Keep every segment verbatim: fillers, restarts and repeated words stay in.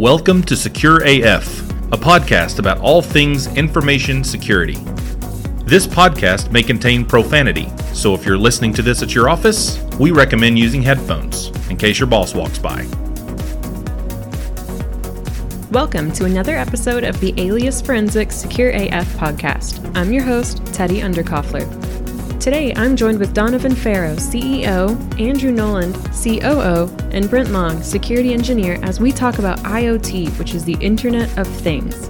Welcome to Secure A F, a podcast about all things information security. This podcast may contain profanity, so if you're listening to this at your office, we recommend using headphones in case your boss walks by. Welcome to another episode of the Alias Forensics Secure A F podcast. I'm your host, Teddy Underkoffler. Today, I'm joined with Donovan Farrow, C E O, Andrew Nolan, C O O, and Brent Long, security engineer, as we talk about I O T, which is the Internet of Things.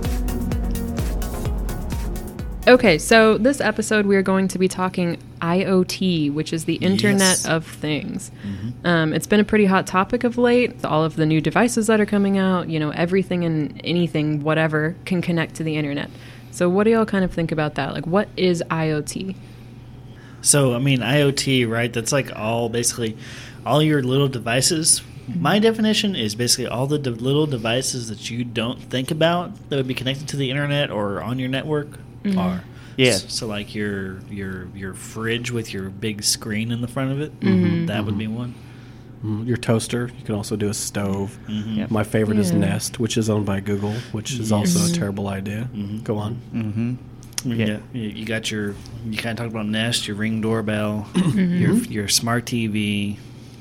Okay, so this episode, we're going to be talking I O T, which is the Internet yes. of Things. Mm-hmm. Um, it's been a pretty hot topic of late. All of the new devices that are coming out, you know, everything and anything, whatever, can connect to the Internet. So what do y'all kind of think about that? Like, what is I O T? So, I mean, I O T, right, that's like all basically all your little devices. My definition is basically all the de- little devices that you don't think about that would be connected to the internet or on your network mm-hmm. are. Yeah. So, so, like your your your fridge with your big screen in the front of it, mm-hmm. that mm-hmm. would be one. Mm-hmm. Your toaster. You can also do a stove. Mm-hmm. Yep. My favorite yeah. is Nest, which is owned by Google, which is yes. also a terrible idea. Mm-hmm. Go on. Mm-hmm. Yeah. yeah, you got your. You kind of talked about Nest, your Ring doorbell, mm-hmm. your your smart T V,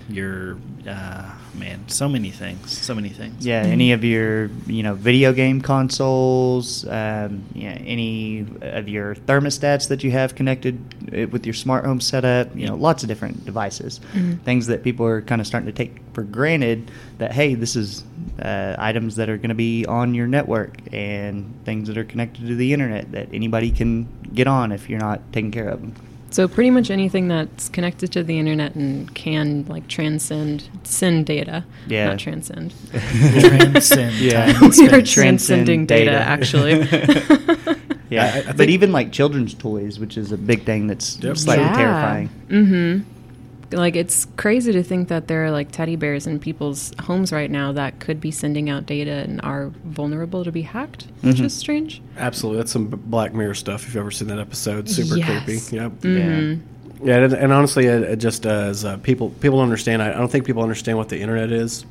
your uh, man, so many things, so many things. Yeah, mm-hmm. any of your you know video game consoles, um, yeah, any of your thermostats that you have connected with your smart home setup. You know, lots of different devices, mm-hmm. things that people are kind of starting to take for granted. That hey, this is uh, items that are going to be on your network and things that are connected to the internet that anybody can get on if you're not taking care of them. So pretty much anything that's connected to the internet and can like transcend send data, yeah. not transcend. transcend, yeah. We are transcend transcending data, data actually. yeah, I, I think but even like children's toys, which is a big thing that's yep. slightly yeah. terrifying. Mm-hmm. Like, it's crazy to think that there are, like, teddy bears in people's homes right now that could be sending out data and are vulnerable to be hacked, which mm-hmm. is strange. Absolutely. That's some Black Mirror stuff, if you've ever seen that episode. Super yes. creepy. Yep. Mm-hmm. Yeah. Yeah, and, and honestly, it, it just uh, is, uh, people, people understand. I, I don't think people understand what the internet is.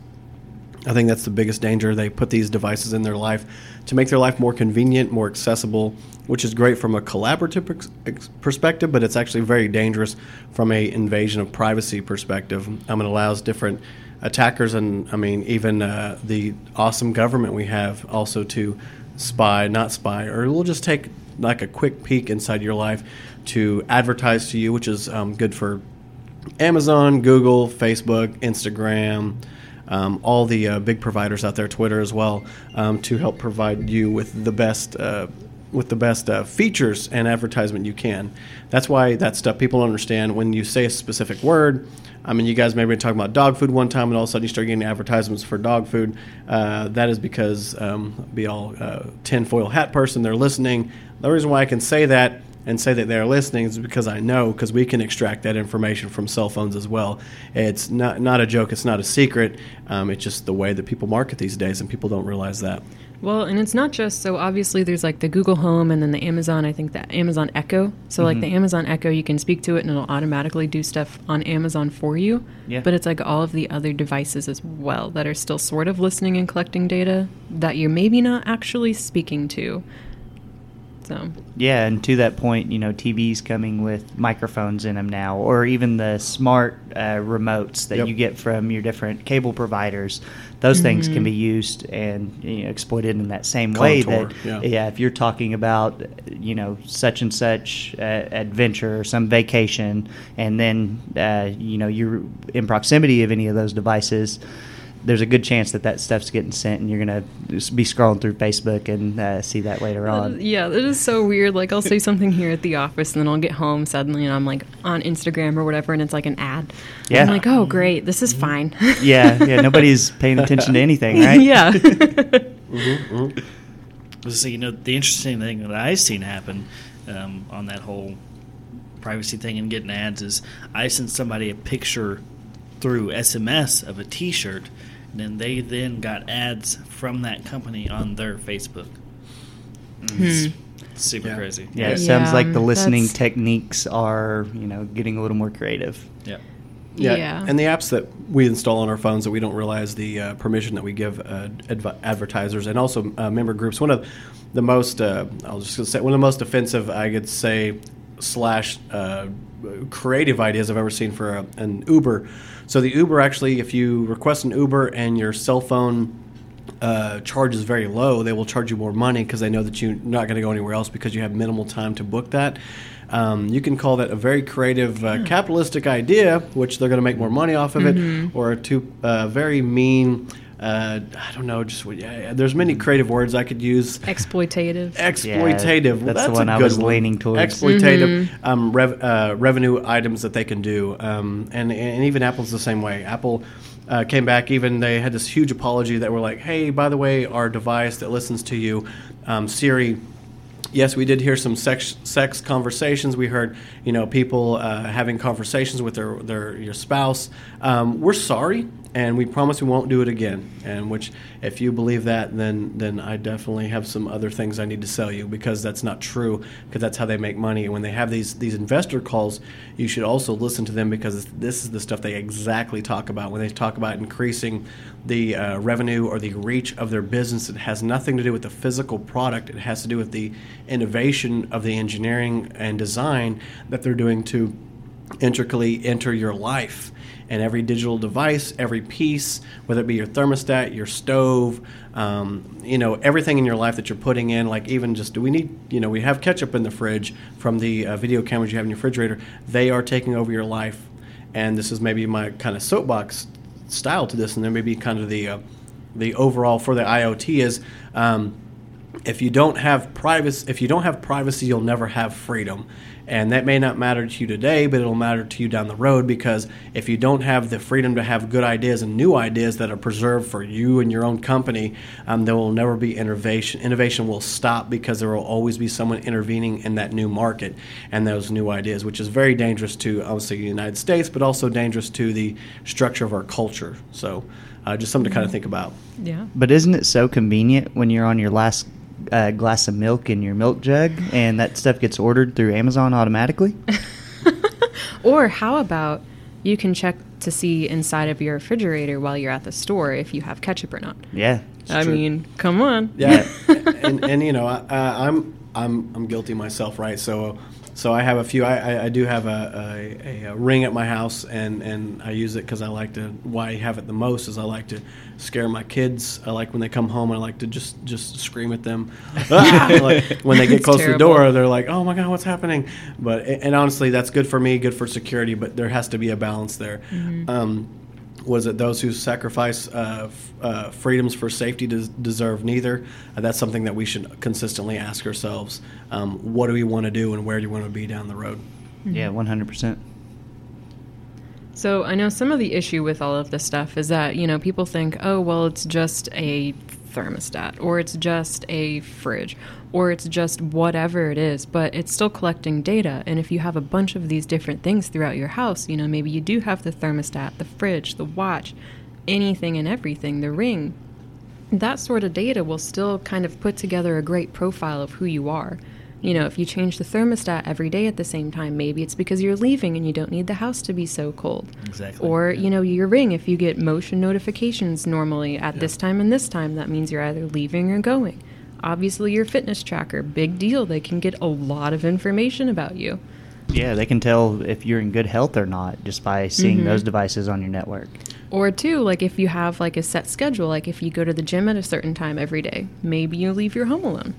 I think that's the biggest danger. They put these devices in their life to make their life more convenient, more accessible, which is great from a collaborative ex- ex- perspective, but it's actually very dangerous from a invasion of privacy perspective. Um, it allows different attackers and, I mean, even uh, the awesome government we have also to spy, not spy, or we'll just take like a quick peek inside your life to advertise to you, which is um, good for Amazon, Google, Facebook, Instagram, Um, all the uh, big providers out there, Twitter as well, um, to help provide you with the best uh, with the best uh, features and advertisement you can. That's why that stuff people understand when you say a specific word. I mean, you guys maybe were talking about dog food one time, and all of a sudden you start getting advertisements for dog food. Uh, that is because um, be all uh, tinfoil hat person. They're listening. The reason why I can say that and say that they're listening is because I know, because we can extract that information from cell phones as well. It's not not a joke. It's not a secret. Um, it's just the way that people market these days, and people don't realize that. Well, and it's not just, so obviously there's like the Google Home and then the Amazon, I think the Amazon Echo. So mm-hmm. like the Amazon Echo, you can speak to it and it'll automatically do stuff on Amazon for you. Yeah. But it's like all of the other devices as well that are still sort of listening and collecting data that you're maybe not actually speaking to. So. Yeah, and to that point, you know, T Vs coming with microphones in them now, or even the smart uh, remotes that yep. you get from your different cable providers. Those mm-hmm. things can be used and you know, exploited in that same way. Contour, that yeah. yeah, if you're talking about you know such and such uh, adventure, or some vacation, and then uh, you know you're in proximity of any of those devices. There's a good chance that that stuff's getting sent and you're going to be scrolling through Facebook and uh, see that later on. Uh, yeah, it is so weird. Like, I'll say something here at the office and then I'll get home suddenly and I'm, like, on Instagram or whatever and it's, like, an ad. Yeah. And I'm like, oh, great. This is fine. yeah. Yeah. Nobody's paying attention to anything, right? yeah. mm-hmm, mm-hmm. So, you know, the interesting thing that I've seen happen um, on that whole privacy thing and getting ads is I sent somebody a picture through S M S of a T-shirt, and then they then got ads from that company on their Facebook. Mm. Hmm. Super yeah. crazy. Yeah, it yeah, sounds like the listening techniques are, you know, getting a little more creative. Yeah. Yeah. yeah. And the apps that we install on our phones that we don't realize the uh, permission that we give uh, adv- advertisers and also uh, member groups. One of the most, uh, I'll just say, one of the most offensive, I could say, slash uh, creative ideas I've ever seen for a, an Uber. So the Uber actually, if you request an Uber and your cell phone Uh, charge is very low, they will charge you more money because they know that you're not going to go anywhere else because you have minimal time to book that. Um, you can call that a very creative uh, yeah. capitalistic idea, which they're going to make more money off of mm-hmm. it, or a too, uh, very mean, uh, I don't know, just uh, there's many creative words I could use. Exploitative. Exploitative. Yeah, well, that's, that's the one a good I was one. leaning towards. Exploitative mm-hmm. um, rev, uh, revenue items that they can do. Um, and, and even Apple's the same way. Apple... Uh, came back, even they had this huge apology that were like, hey, by the way, our device that listens to you, um, Siri, yes, we did hear some sex sex conversations. We heard, you know, people uh, having conversations with their, their your spouse. Um, we're sorry, and we promise we won't do it again. And which, if you believe that, then then I definitely have some other things I need to sell you, because that's not true, because that's how they make money. And when they have these, these investor calls, you should also listen to them, because this is the stuff they exactly talk about. When they talk about increasing the uh, revenue or the reach of their business, it has nothing to do with the physical product. It has to do with the innovation of the engineering and design that they're doing to intricately enter your life. And every digital device, every piece, whether it be your thermostat, your stove, um, you know, everything in your life that you're putting in, like even just, do we need, you know, we have ketchup in the fridge from the uh, video cameras you have in your refrigerator. They are taking over your life. And this is maybe my kind of soapbox style to this, and then maybe kind of the uh, the overall for the IoT is um, if you don't have privacy, if you don't have privacy, you'll never have freedom. And that may not matter to you today, but it'll matter to you down the road, because if you don't have the freedom to have good ideas and new ideas that are preserved for you and your own company, um, there will never be innovation. Innovation will stop, because there will always be someone intervening in that new market and those new ideas, which is very dangerous to, obviously, the United States, but also dangerous to the structure of our culture. So uh, just something to kind of think about. Yeah. But isn't it so convenient when you're on your last a glass of milk in your milk jug, and that stuff gets ordered through Amazon automatically? Or how about you can check to see inside of your refrigerator while you're at the store if you have ketchup or not? Yeah, I true. mean, come on. Yeah, and, and you know, I, uh, I'm I'm I'm guilty myself, right? So so I have a few. I, I, I do have a, a, a Ring at my house, and, and I use it because I like to. Why I have it the most is I like to scare my kids. I like when they come home, I like to just, just scream at them. Yeah. Like when they get close to the door, they're like, oh my God, what's happening? But and honestly, that's good for me, good for security, but there has to be a balance there. Mm-hmm. Um, was it those who sacrifice uh, f- uh, freedoms for safety des- deserve neither? Uh, that's something that we should consistently ask ourselves. Um, what do we want to do, and where do you want to be down the road? Mm-hmm. Yeah, one hundred percent. So I know some of the issue with all of this stuff is that, you know, people think, oh, well, it's just a thermostat, or it's just a fridge, or it's just whatever it is, but it's still collecting data. And if you have a bunch of these different things throughout your house, you know, maybe you do have the thermostat, the fridge, the watch, anything and everything, the Ring, that sort of data will still kind of put together a great profile of who you are. You know, if you change the thermostat every day at the same time, maybe it's because you're leaving and you don't need the house to be so cold. Exactly. Or, yeah. you know, your Ring, if you get motion notifications normally at yeah. this time and this time, that means you're either leaving or going. Obviously, your fitness tracker, big deal. They can get a lot of information about you. Yeah, they can tell if you're in good health or not just by seeing mm-hmm. those devices on your network. Or, too, like if you have like a set schedule, like if you go to the gym at a certain time every day, maybe you leave your home alone.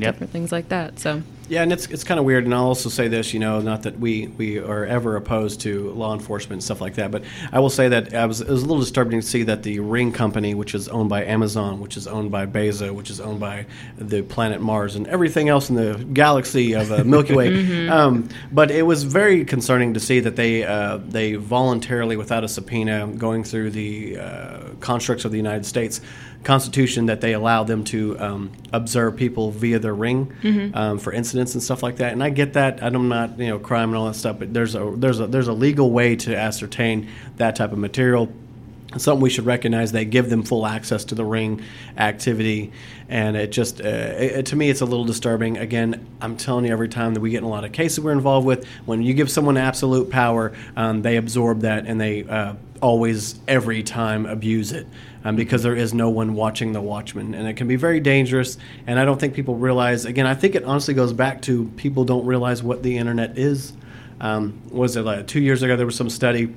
Yep. Different things like that. So yeah, and it's it's kind of weird. And I'll also say this, you know, not that we, we are ever opposed to law enforcement and stuff like that, but I will say that I was, it was a little disturbing to see that the Ring company, which is owned by Amazon, which is owned by Bezos, which is owned by the planet Mars and everything else in the galaxy of uh, Milky Way. mm-hmm. um, but it was very concerning to see that they uh, they voluntarily, without a subpoena, going through the uh, constructs of the United States Constitution, that they allow them to um, observe people via their Ring mm-hmm. um, for incidents and stuff like that. And I get that. I'm not, you know, crime and all that stuff, but there's a there's a there's a legal way to ascertain that type of material. something we should recognize. They give them full access to the Ring activity, and it just uh, it, to me, it's a little disturbing. Again, I'm telling you, every time that we get in a lot of cases we're involved with, when you give someone absolute power, um, they absorb that, and they uh, always, every time, abuse it, um, because there is no one watching the watchman, and it can be very dangerous. And I don't think people realize. Again, I think it honestly goes back to people don't realize what the internet is. Um, was it like two years ago? There was some study.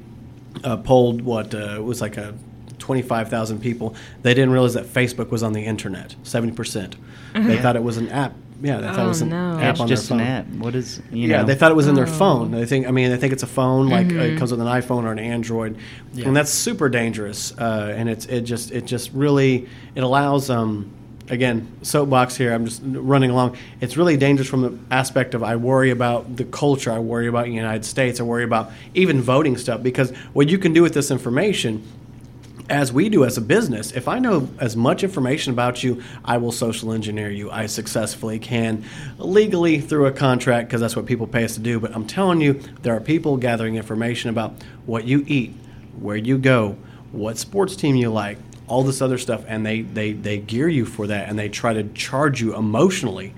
Uh, polled what uh, it was like a twenty-five thousand people. They didn't realize that Facebook was on the internet. Seventy percent. They thought it was an app. Yeah, they oh, thought it was an no. app it's on their phone. It's just an app. What is? You yeah, know. They thought it was in their oh. phone. They think. I mean, they think it's a phone. Like mm-hmm. uh, it comes with an iPhone or an Android, yeah. and that's super dangerous. Uh, and it's it just it just really it allows. Um, Again, soapbox here. I'm just running along. It's really dangerous from the aspect of I worry about the culture. I worry about the United States. I worry about even voting stuff, because what you can do with this information, as we do as a business, if I know as much information about you, I will social engineer you. I successfully can legally through a contract, because that's what people pay us to do. But I'm telling you, there are people gathering information about what you eat, where you go, what sports team you like, all this other stuff, and they, they, they gear you for that, and they try to charge you emotionally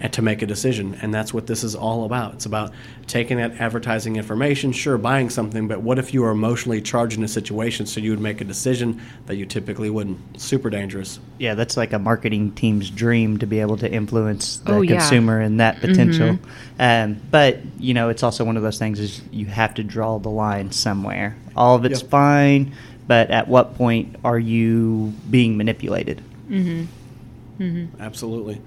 and to make a decision, and that's what this is all about. It's about taking that advertising information, sure, buying something, but what if you are emotionally charged in a situation so you would make a decision that you typically wouldn't? Super dangerous. Yeah, that's like a marketing team's dream to be able to influence the oh, consumer yeah. and that potential. Mm-hmm. Um, but, you know, it's also one of those things is you have to draw the line somewhere. All of it's yep. fine. But at what point are you being manipulated? Mm-hmm. Mm-hmm. Absolutely.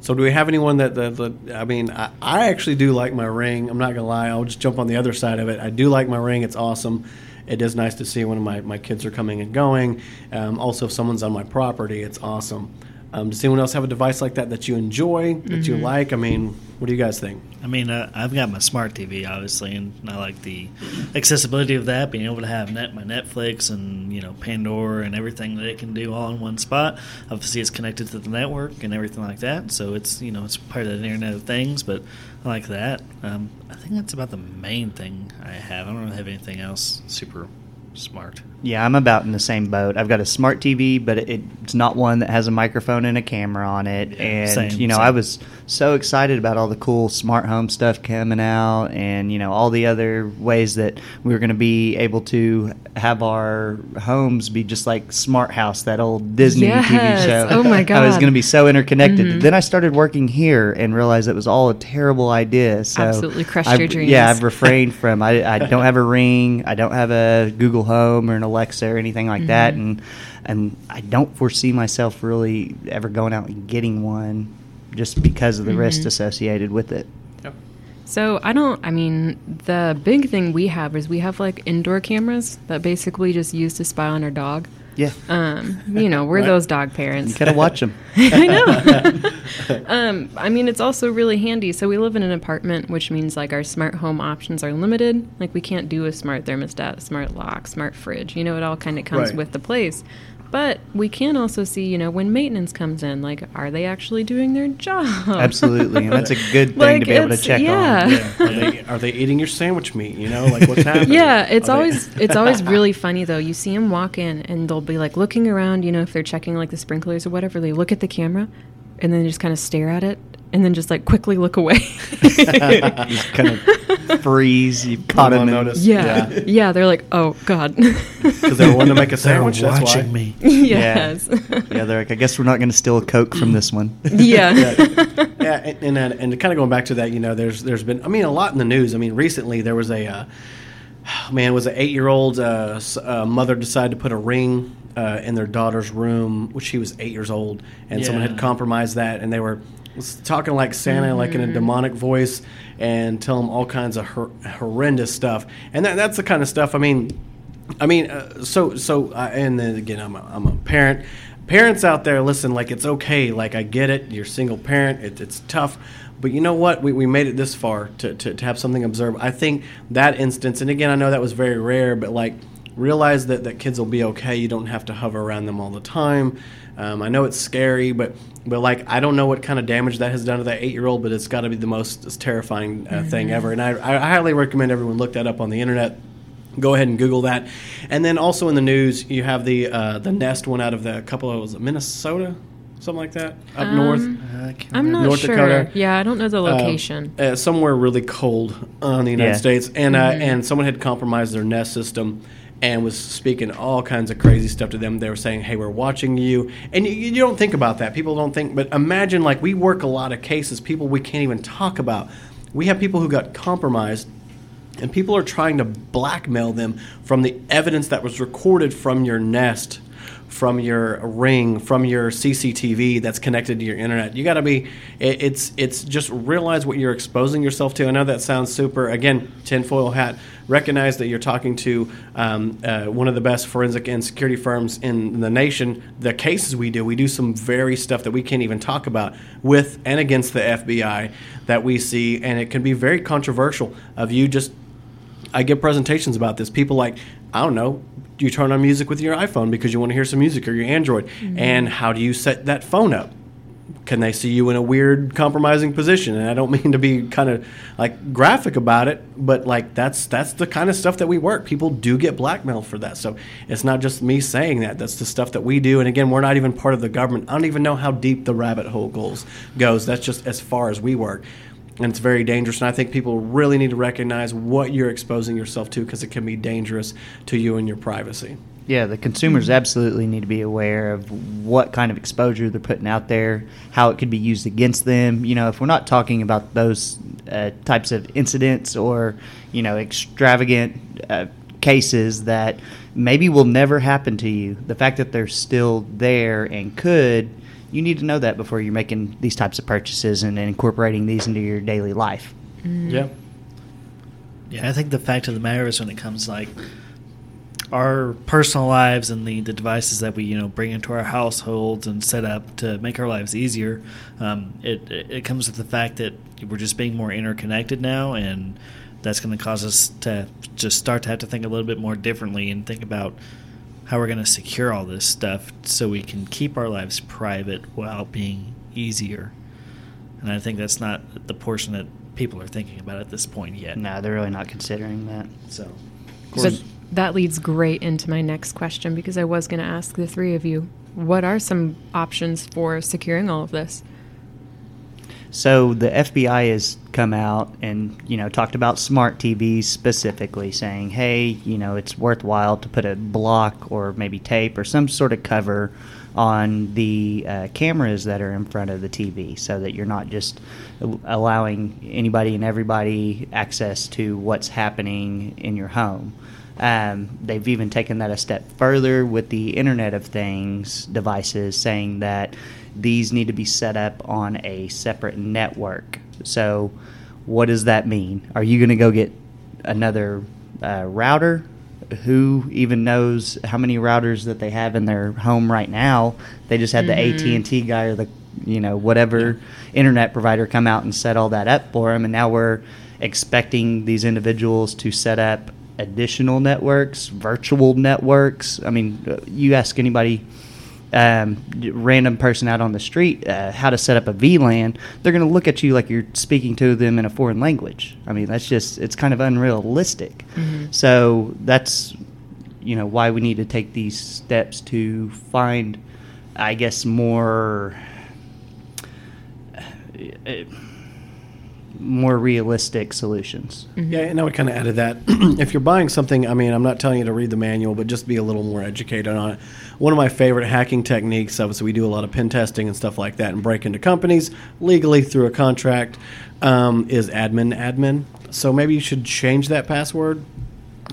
So do we have anyone that, that, that I mean, I, I actually do like my Ring. I'm not going to lie. I'll just jump on the other side of it. I do like my Ring. It's awesome. It is nice to see when my, my kids are coming and going. Um, also, if someone's on my property, it's awesome. Um, does anyone else have a device like that that you enjoy, that mm-hmm. you like? I mean, what do you guys think? I mean, uh, I've got my smart T V, obviously, and I like the accessibility of that, being able to have net my Netflix and, you know, Pandora and everything that it can do all in one spot. Obviously, it's connected to the network and everything like that, so it's, you know, it's part of the Internet of Things, but I like that. Um, I think that's about the main thing I have. I don't really have anything else super smart. Yeah, I'm about in the same boat. I've got a smart T V, but it, it's not one that has a microphone and a camera on it. Yeah, and, same, you know, same. I was so excited about all the cool smart home stuff coming out and, you know, all the other ways that we were going to be able to have our homes be just like Smart House, that old Disney yes. T V show. Oh, my God. I was going to be so interconnected. Mm-hmm. Then I started working here and realized it was all a terrible idea. So absolutely crushed I've, your dreams. Yeah, I've refrained from I, I don't have a Ring. I don't have a Google Home or an Alexa or anything like mm-hmm. that, and and I don't foresee myself really ever going out and getting one just because of the mm-hmm. risk associated with it. Yep. So I don't, I mean, the big thing we have is we have like indoor cameras that basically just use to spy on our dog. Yeah. Um, you know, we're right. those dog parents. You gotta watch them. I know. um, I mean, it's also really handy. So we live in an apartment, which means like our smart home options are limited. Like we can't do a smart thermostat, smart lock, smart fridge. You know, it all kind of comes right. with the place. But we can also see, you know, when maintenance comes in, like, are they actually doing their job? Absolutely. And that's a good thing like to be able to check yeah. on. Yeah. Are they, are they eating your sandwich meat? You know, like what's happening? Yeah, it's are always it's always really funny, though. You see them walk in and they'll be like looking around, you know, if they're checking like the sprinklers or whatever, they look at the camera and then just kind of stare at it. And then just like quickly look away. Just kind of freeze. You've caught them. Yeah. yeah. Yeah. They're like, oh, God. Because they wanted to make a sandwich. They're watching me. Yes. Yeah. yeah. They're like, I guess we're not going to steal a Coke from this one. Yeah. yeah. yeah. And, and, and kind of going back to that, you know, there's there's been, I mean, a lot in the news. I mean, recently there was a, uh, man, was an eight-year-old uh, uh, mother decided to put a ring uh, in their daughter's room, which she was eight years old. And yeah. someone had compromised that. And they were was talking like Santa, mm-hmm. like in a demonic voice, and tell them all kinds of hor- horrendous stuff, and that, that's the kind of stuff. I mean, I mean, uh, so so, uh, and then again, I'm a, I'm a parent. Parents out there, listen, like it's okay. Like I get it, you're a single parent, it, it's tough, but you know what? We we made it this far to, to to have something observed. I think that instance, and again, I know that was very rare, but like realize that that kids will be okay. You don't have to hover around them all the time. Um, I know it's scary, but. But, like, I don't know what kind of damage that has done to that eight-year-old, but it's got to be the most terrifying uh, mm-hmm. thing ever. And I, I highly recommend everyone look that up on the Internet. Go ahead and Google that. And then also in the news, you have the uh, the Nest one out of the couple of was it Minnesota, something like that, up um, north. Uh, I can't I'm not North sure. Dakota. Yeah, I don't know the location. Uh, uh, somewhere really cold uh, in the United yeah. States, and uh, mm-hmm. and someone had compromised their Nest system. And was speaking all kinds of crazy stuff to them. They were saying, hey, we're watching you. And you, you don't think about that. People don't think. But imagine, like, we work a lot of cases, people we can't even talk about. We have people who got compromised, and people are trying to blackmail them from the evidence that was recorded from your Nest, from your Ring, from your C C T V that's connected to your internet. You got to be it, – it's it's just realize what you're exposing yourself to. I know that sounds super – again, tinfoil hat. Recognize that you're talking to um, uh, one of the best forensic and security firms in the nation. The cases we do, we do some very stuff that we can't even talk about with and against the F B I that we see, and it can be very controversial of you just – I give presentations about this. People like, I don't know, you turn on music with your iPhone because you want to hear some music or your Android. Mm-hmm. And how do you set that phone up? Can they see you in a weird compromising position? And I don't mean to be kind of like graphic about it, but like that's that's the kind of stuff that we work. People do get blackmailed for that. So it's not just me saying that. That's the stuff that we do. And again, we're not even part of the government. I don't even know how deep the rabbit hole goes. goes. That's just as far as we work. And it's very dangerous, and I think people really need to recognize what you're exposing yourself to because it can be dangerous to you and your privacy. Yeah, the consumers absolutely need to be aware of what kind of exposure they're putting out there, how it could be used against them. You know, if we're not talking about those uh, types of incidents or, you know, extravagant uh, cases that maybe will never happen to you, the fact that they're still there and could – you need to know that before you're making these types of purchases and incorporating these into your daily life. Mm. Yeah. Yeah, I think the fact of the matter is when it comes like our personal lives and the, the devices that we, you know, bring into our households and set up to make our lives easier, um, it, it, it comes with the fact that we're just being more interconnected now, and that's going to cause us to just start to have to think a little bit more differently and think about how we're going to secure all this stuff so we can keep our lives private while being easier. And I think that's not the portion that people are thinking about at this point yet. No, they're really not considering that. So, of course. But that leads great into my next question, because I was going to ask the three of you, what are some options for securing all of this? So the F B I has come out and, you know, talked about smart T Vs specifically, saying, hey, you know, it's worthwhile to put a block or maybe tape or some sort of cover on the uh, cameras that are in front of the T V so that you're not just allowing anybody and everybody access to what's happening in your home. Um, they've even taken that a step further with the Internet of Things devices, saying that these need to be set up on a separate network. So what does that mean? Are you going to go get another uh, router? Who even knows how many routers that they have in their home right now? They just had mm-hmm. the A T and T guy or the, you know, whatever internet provider come out and set all that up for them. And now we're expecting these individuals to set up additional networks, virtual networks. I mean, you ask anybody... Um, random person out on the street uh, how to set up a V LAN, they're going to look at you like you're speaking to them in a foreign language. I mean, that's just, it's kind of unrealistic. Mm-hmm. So that's, you know, why we need to take these steps to find, I guess, more uh, more realistic solutions. Mm-hmm. Yeah, and I would kind of add to that. If you're buying something, I mean, I'm not telling you to read the manual, but just be a little more educated on it. One of my favorite hacking techniques, obviously we do a lot of pen testing and stuff like that and break into companies legally through a contract, um, is admin admin. So maybe you should change that password.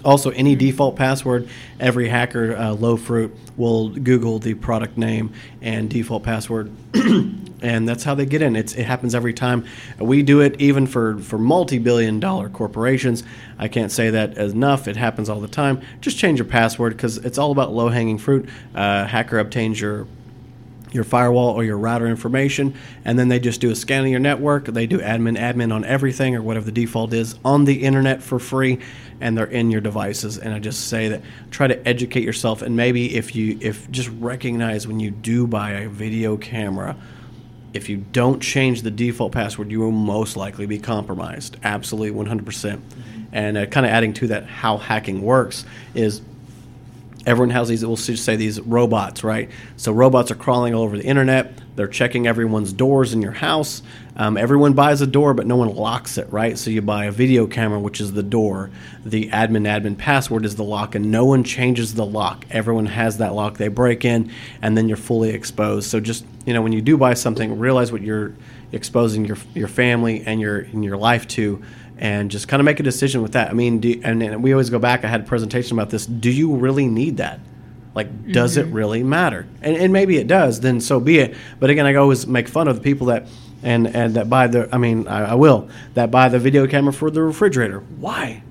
Also, any default password, every hacker, uh, low fruit, will Google the product name and default password, and that's how they get in. It's, it happens every time. We do it even for, for multi-billion dollar corporations. I can't say that enough. It happens all the time. Just change your password because it's all about low-hanging fruit. Uh, hacker obtains your your firewall or your router information, and then they just do a scan of your network. They do admin admin on everything or whatever the default is on the internet for free, and they're in your devices. And I just say that try to educate yourself, and maybe if you if just recognize when you do buy a video camera If you don't change the default password, you will most likely be compromised. Absolutely, one hundred percent. Mm-hmm. And uh, kind of adding to that how hacking works is everyone has these, we'll say these robots, right? So robots are crawling all over the internet. They're checking everyone's doors in your house. Um, everyone buys a door, but no one locks it, right? So you buy a video camera, which is the door. The admin admin password is the lock, and no one changes the lock. Everyone has that lock. They break in, and then you're fully exposed. So just, you know, when you do buy something, realize what you're exposing your your family and your in your life to, and just kind of make a decision with that. I mean, do, and, and we always go back. I had a presentation about this. Do you really need that? Like, mm-hmm. does it really matter? And, and maybe it does. Then so be it. But again, I always make fun of the people that and and that buy the. I mean, I, I will that buy the video camera for the refrigerator. Why?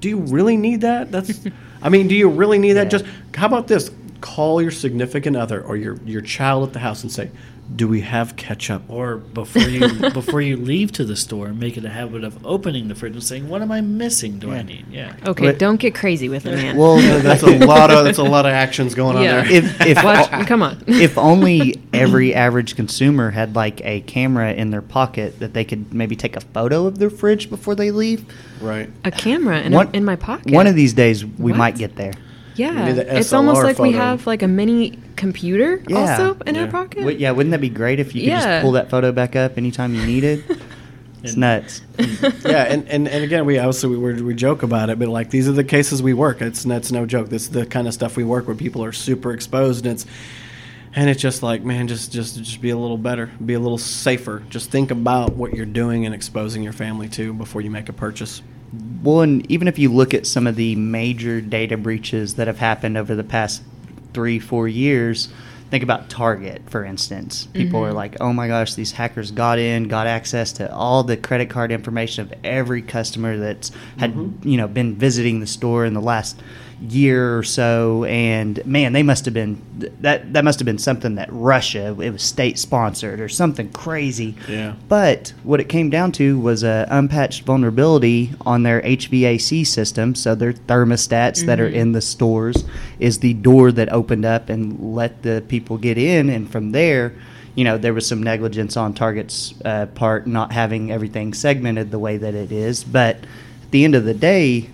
Do you really need that? That's. I mean, do you really need yeah. that? Just how about this? Call your significant other or your your child at the house and say, do we have ketchup? Or before you before you leave to the store, make it a habit of opening the fridge and saying, what am I missing? Do yeah. I need? Yeah. Okay, but don't get crazy with it, man. Well, that's a lot of that's a lot of actions going on yeah. there. If, if Watch, o- come on. If only every average consumer had like a camera in their pocket that they could maybe take a photo of their fridge before they leave. Right. A camera in, one, a, in my pocket. One of these days we what? might get there. Yeah, it's almost like photo. we have like a mini computer yeah. also in yeah. our pocket. W- yeah, wouldn't that be great if you could yeah. just pull that photo back up anytime you need it? It's nuts. yeah, and, and, and again, we obviously we were, we joke about it, but like these are the cases we work. It's that's no joke. This is the kind of stuff we work where people are super exposed, and it's and it's just like man, just just just be a little better, be a little safer. Just think about what you're doing and exposing your family to before you make a purchase. Well, and even if you look at some of the major data breaches that have happened over the past three, four years, think about Target, for instance. People mm-hmm. are like, oh, my gosh, these hackers got in, got access to all the credit card information of every customer that's had, mm-hmm. you know, been visiting the store in the last year or so. And, man, they must have been that that must have been something that Russia, it was state-sponsored or something crazy. Yeah. But what it came down to was an unpatched vulnerability on their H V A C system, so their thermostats mm-hmm. that are in the stores is the door that opened up and let the people get in. And from there, you know, there was some negligence on Target's uh, part, not having everything segmented the way that it is. But at the end of the day,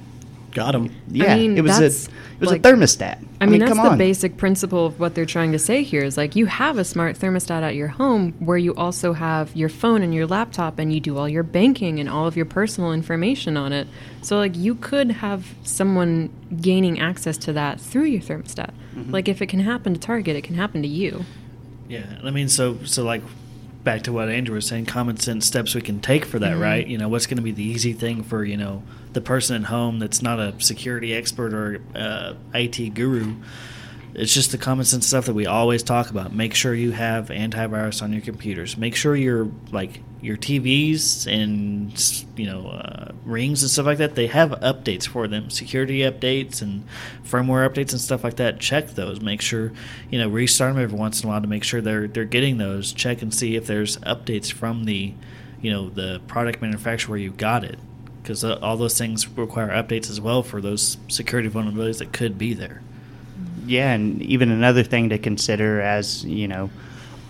got them. Yeah, I mean, it was a it was like, a thermostat. I mean, I mean that's come on. The basic principle of what they're trying to say here is like you have a smart thermostat at your home where you also have your phone and your laptop and you do all your banking and all of your personal information on it. So like you could have someone gaining access to that through your thermostat. Mm-hmm. Like if it can happen to Target, it can happen to you. Yeah, I mean, so so like. back to what Andrew was saying, common sense steps we can take for that, mm-hmm. right? You know, what's going to be the easy thing for, you know, the person at home that's not a security expert or uh, I T guru? It's just the common sense stuff that we always talk about. Make sure you have antivirus on your computers. Make sure your, like, your T Vs and, you know, uh, rings and stuff like that, they have updates for them. Security updates and firmware updates and stuff like that. Check those. Make sure, you know, restart them every once in a while to make sure they're they're getting those. Check and see if there's updates from the, you know, the product manufacturer where you got it. Because all those things require updates as well for those security vulnerabilities that could be there. Yeah, and even another thing to consider as, you know,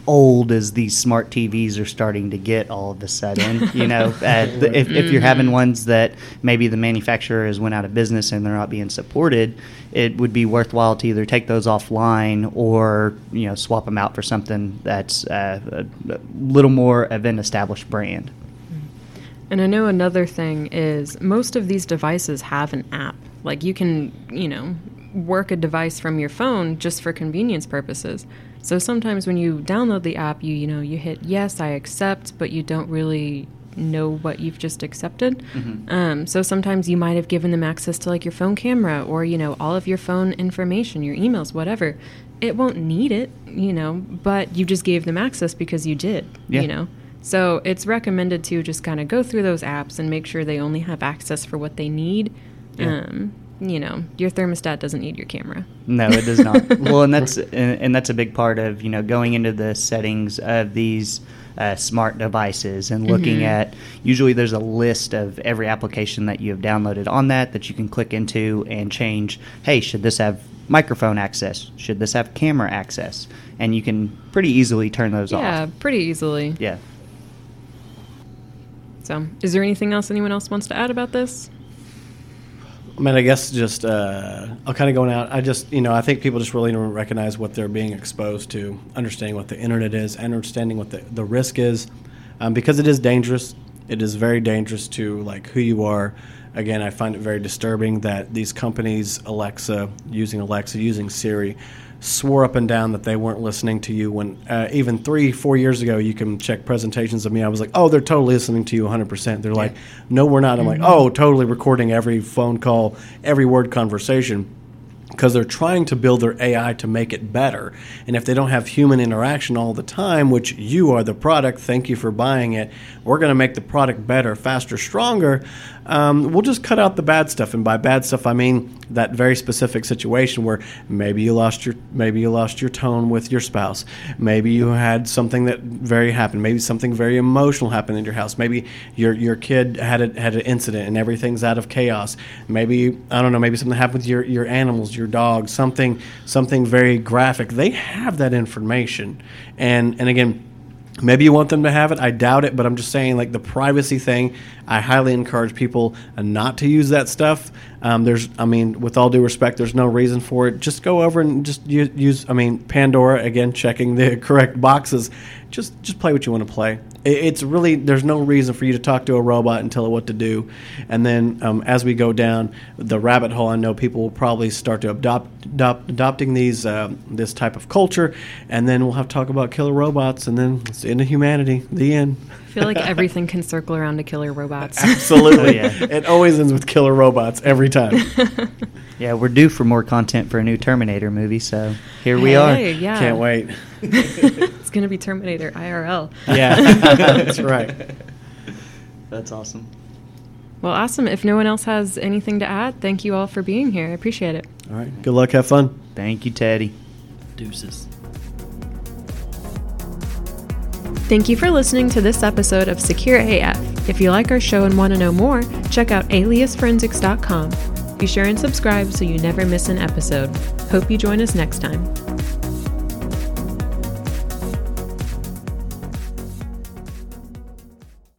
old as these smart T Vs are starting to get all of a sudden, you know, uh, th- if, if you're having ones that maybe the manufacturer has went out of business and they're not being supported, it would be worthwhile to either take those offline or, you know, swap them out for something that's uh, a little more of an established brand. And I know another thing is most of these devices have an app. Like you can, you know, work a device from your phone just for convenience purposes. So sometimes when you download the app, you you know, you hit yes, I accept, but you don't really know what you've just accepted. Mm-hmm. Um, so sometimes you might have given them access to like your phone camera or, you know, all of your phone information, your emails, whatever. It won't need it, you know, but you just gave them access because you did, yeah. you know. So it's recommended to just kind of go through those apps and make sure they only have access for what they need. Yeah. Um, you know, your thermostat doesn't need your camera. No, it does not. Well, and that's and, and that's a big part of, you know, going into the settings of these uh, smart devices and looking mm-hmm. at, usually there's a list of every application that you have downloaded on that that you can click into and change, hey, should this have microphone access? Should this have camera access? And you can pretty easily turn those yeah, off. Yeah, pretty easily. Yeah. So is there anything else anyone else wants to add about this? I mean, I guess just uh, I'll kind of going out. I just, you know, I think people just really don't recognize what they're being exposed to, understanding what the internet is, understanding what the, the risk is, um, because it is dangerous. It is very dangerous to, like, who you are. Again, I find it very disturbing that these companies, Alexa, using Alexa, using Siri, swore up and down that they weren't listening to you when uh, even three, four years ago, you can check presentations of me. I was like, oh, they're totally listening to you one hundred percent. They're yeah. like, no, we're not. I'm mm-hmm. like, oh, totally recording every phone call, every word conversation, because they're trying to build their A I to make it better. And if they don't have human interaction all the time, which you are the product, thank you for buying it, we're going to make the product better, faster, stronger, um, we'll just cut out the bad stuff. And by bad stuff, I mean that very specific situation where maybe you lost your maybe you lost your tone with your spouse. Maybe you had something that very happened. Maybe something very emotional happened in your house. Maybe your your kid had a, had an incident and everything's out of chaos. Maybe, I don't know, maybe something happened with your, your animals, your dog, something something very graphic. They have that information, and and again, maybe you want them to have it. I doubt it, but I'm just saying, like, the privacy thing, I highly encourage people not to use that stuff. Um, there's, I mean, with all due respect, there's no reason for it. Just go over and just use, use I mean, Pandora, again, checking the correct boxes. Just just play what you want to play. It, it's really, there's no reason for you to talk to a robot and tell it what to do. And then um, as we go down the rabbit hole, I know people will probably start to adopt, adopt adopting these uh, this type of culture. And then we'll have to talk about killer robots, and then it's the end of humanity, the end. I feel like everything can circle around to killer robots. Absolutely. Yeah. It always ends with killer robots every time. Yeah, we're due for more content for a new Terminator movie, so here we hey, are. Yeah. Can't wait. It's going to be Terminator I R L. Yeah, that's right. That's awesome. Well, awesome. If no one else has anything to add, thank you all for being here. I appreciate it. All right. Good luck. Have fun. Thank you, Teddy. Deuces. Thank you for listening to this episode of Secure A F. If you like our show and want to know more, check out alias forensics dot com. Be sure and subscribe so you never miss an episode. Hope you join us next time.